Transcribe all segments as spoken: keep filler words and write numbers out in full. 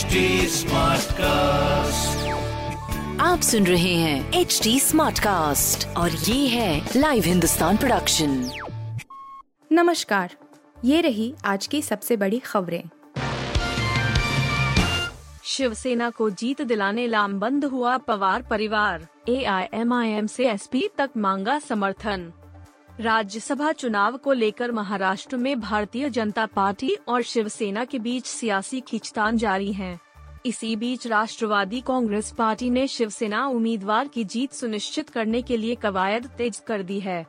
H T Smartcast, आप सुन रहे हैं एच टी स्मार्टकास्ट और ये है लाइव हिंदुस्तान प्रोडक्शन। नमस्कार, ये रही आज की सबसे बड़ी खबरें। शिवसेना को जीत दिलाने लामबंद हुआ पवार परिवार, A I M I M से एस पी तक मांगा समर्थन। राज्यसभा चुनाव को लेकर महाराष्ट्र में भारतीय जनता पार्टी और शिवसेना के बीच सियासी खींचतान जारी है। इसी बीच राष्ट्रवादी कांग्रेस पार्टी ने शिवसेना उम्मीदवार की जीत सुनिश्चित करने के लिए कवायद तेज कर दी है।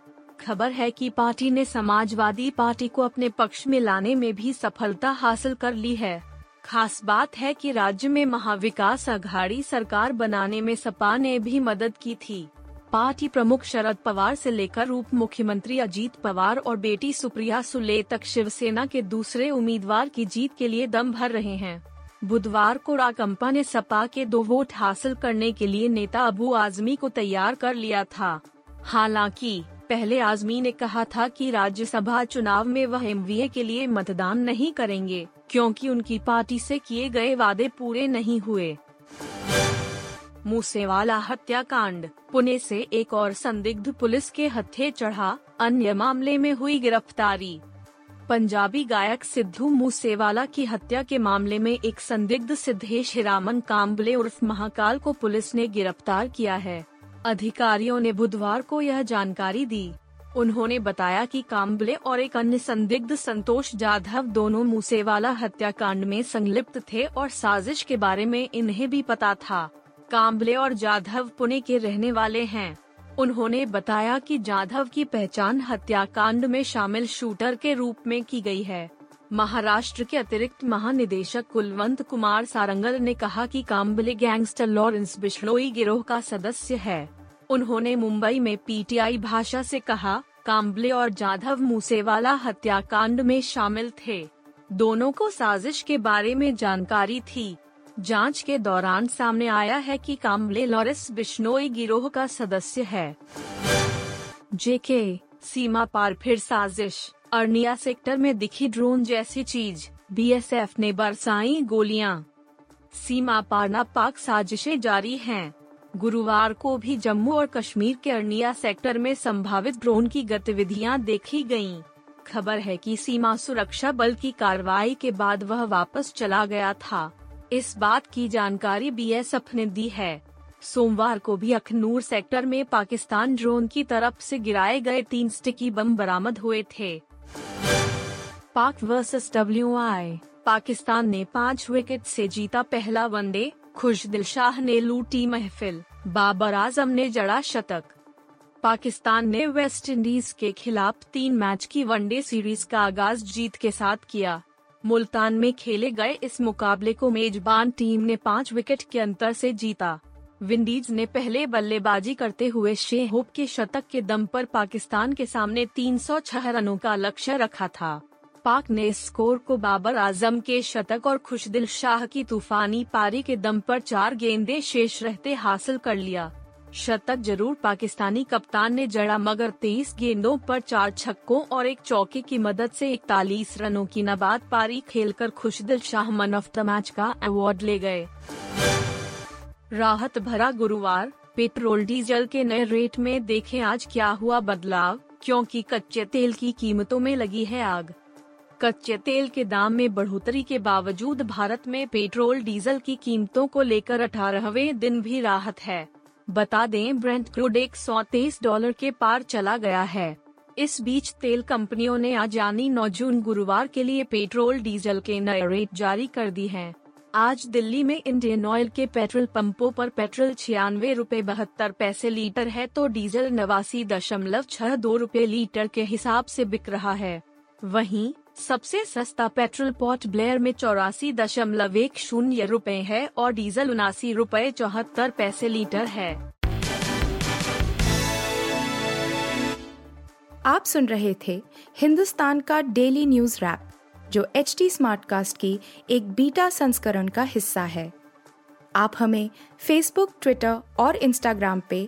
खबर है कि पार्टी ने समाजवादी पार्टी को अपने पक्ष में लाने में भी सफलता हासिल कर ली है। खास बात है कि राज्य में महाविकास आघाड़ी सरकार बनाने में सपा ने भी मदद की थी। पार्टी प्रमुख शरद पवार से लेकर उप मुख्यमंत्री अजीत पवार और बेटी सुप्रिया सुले तक शिवसेना के दूसरे उम्मीदवार की जीत के लिए दम भर रहे हैं। बुधवार को राकंपा ने सपा के दो वोट हासिल करने के लिए नेता अबू आजमी को तैयार कर लिया था। हालांकि पहले आजमी ने कहा था कि राज्यसभा चुनाव में वह एम वी ए के लिए मतदान नहीं करेंगे क्योंकि उनकी पार्टी से किए गए वादे पूरे नहीं हुए। मूसेवाला हत्याकांड, पुणे से एक और संदिग्ध पुलिस के हत्थे चढ़ा, अन्य मामले में हुई गिरफ्तारी। पंजाबी गायक सिद्धू मूसेवाला की हत्या के मामले में एक संदिग्ध सिद्धेश हिरामन कांबले उर्फ महाकाल को पुलिस ने गिरफ्तार किया है। अधिकारियों ने बुधवार को यह जानकारी दी। उन्होंने बताया कि कांबले और एक अन्य संदिग्ध संतोष जाधव दोनों मूसेवाला हत्याकांड में संलिप्त थे और साजिश के बारे में इन्हें भी पता था। कांबले और जाधव पुणे के रहने वाले हैं। उन्होंने बताया कि जाधव की पहचान हत्याकांड में शामिल शूटर के रूप में की गई है। महाराष्ट्र के अतिरिक्त महानिदेशक कुलवंत कुमार सारंगल ने कहा कि कांबले गैंगस्टर लॉरेंस बिश्नोई गिरोह का सदस्य है। उन्होंने मुंबई में पी टी आई भाषा से कहा, कांबले और जाधव मूसेवाला हत्याकांड में शामिल थे। दोनों को साजिश के बारे में जानकारी थी। जांच के दौरान सामने आया है कि कांबले लॉरेंस बिश्नोई गिरोह का सदस्य है। जे के सीमा पार फिर साजिश, अरनिया सेक्टर में दिखी ड्रोन जैसी चीज, बी एस एफ ने बरसाई गोलियां। सीमा पार नापाक साजिशें जारी हैं। गुरुवार को भी जम्मू और कश्मीर के अरनिया सेक्टर में संभावित ड्रोन की गतिविधियां देखी गईं। खबर है कि सीमा सुरक्षा बल की कार्रवाई के बाद वह वापस चला गया था। इस बात की जानकारी बी एस एफ ने दी है। सोमवार को भी अखनूर सेक्टर में पाकिस्तान ड्रोन की तरफ से गिराए गए तीन स्टिकी बम बरामद हुए थे। पाक वर्सेस डब्ल्यू आई, पाकिस्तान ने पाँच विकेट से जीता पहला वनडे, खुशदिल शाह ने लूटी महफिल, बाबर आजम ने जड़ा शतक। पाकिस्तान ने वेस्ट इंडीज के खिलाफ तीन मैच की वनडे सीरीज का आगाज जीत के साथ किया। मुल्तान में खेले गए इस मुकाबले को मेजबान टीम ने पाँच विकेट के अंतर से जीता। विंडीज ने पहले बल्लेबाजी करते हुए शे होप के शतक के दम पर पाकिस्तान के सामने तीन सौ छह रनों का लक्ष्य रखा था। पाक ने इस स्कोर को बाबर आजम के शतक और खुशदिल शाह की तूफानी पारी के दम पर चार गेंदें शेष रहते हासिल कर लिया। शतक जरूर पाकिस्तानी कप्तान ने जड़ा मगर तेईस गेंदों पर चार छक्कों और एक चौके की मदद से इकतालीस रनों की नाबाद पारी खेलकर Khushdil Shah man of the match का अवार्ड ले गए। राहत भरा गुरुवार, पेट्रोल डीजल के नए रेट में देखें आज क्या हुआ बदलाव, क्योंकि कच्चे तेल की कीमतों में लगी है आग। कच्चे तेल के दाम में बढ़ोतरी के बावजूद भारत में पेट्रोल डीजल की कीमतों को लेकर अठारहवें दिन भी राहत है। बता दें, ब्रेंट क्रूड एक सौ तेईस डॉलर के पार चला गया है। इस बीच तेल कंपनियों ने आज यानी नौ जून गुरुवार के लिए पेट्रोल डीजल के नए रेट जारी कर दी हैं। आज दिल्ली में इंडियन ऑयल के पेट्रोल पंपों पर पेट्रोल छियानवे रूपए बहत्तर पैसे लीटर है तो डीजल नवासी दशमलव छह दो रूपए लीटर के हिसाब से बिक रहा है। वहीं सबसे सस्ता पेट्रोल पॉट ब्लेयर में चौरासी दशमलव एक शून्य रूपए है और डीजल उनासी रूपए चौहत्तर पैसे लीटर है। आप सुन रहे थे हिंदुस्तान का डेली न्यूज रैप, जो एच टी स्मार्टकास्ट की एक बीटा संस्करण का हिस्सा है। आप हमें फेसबुक, ट्विटर और इंस्टाग्राम पे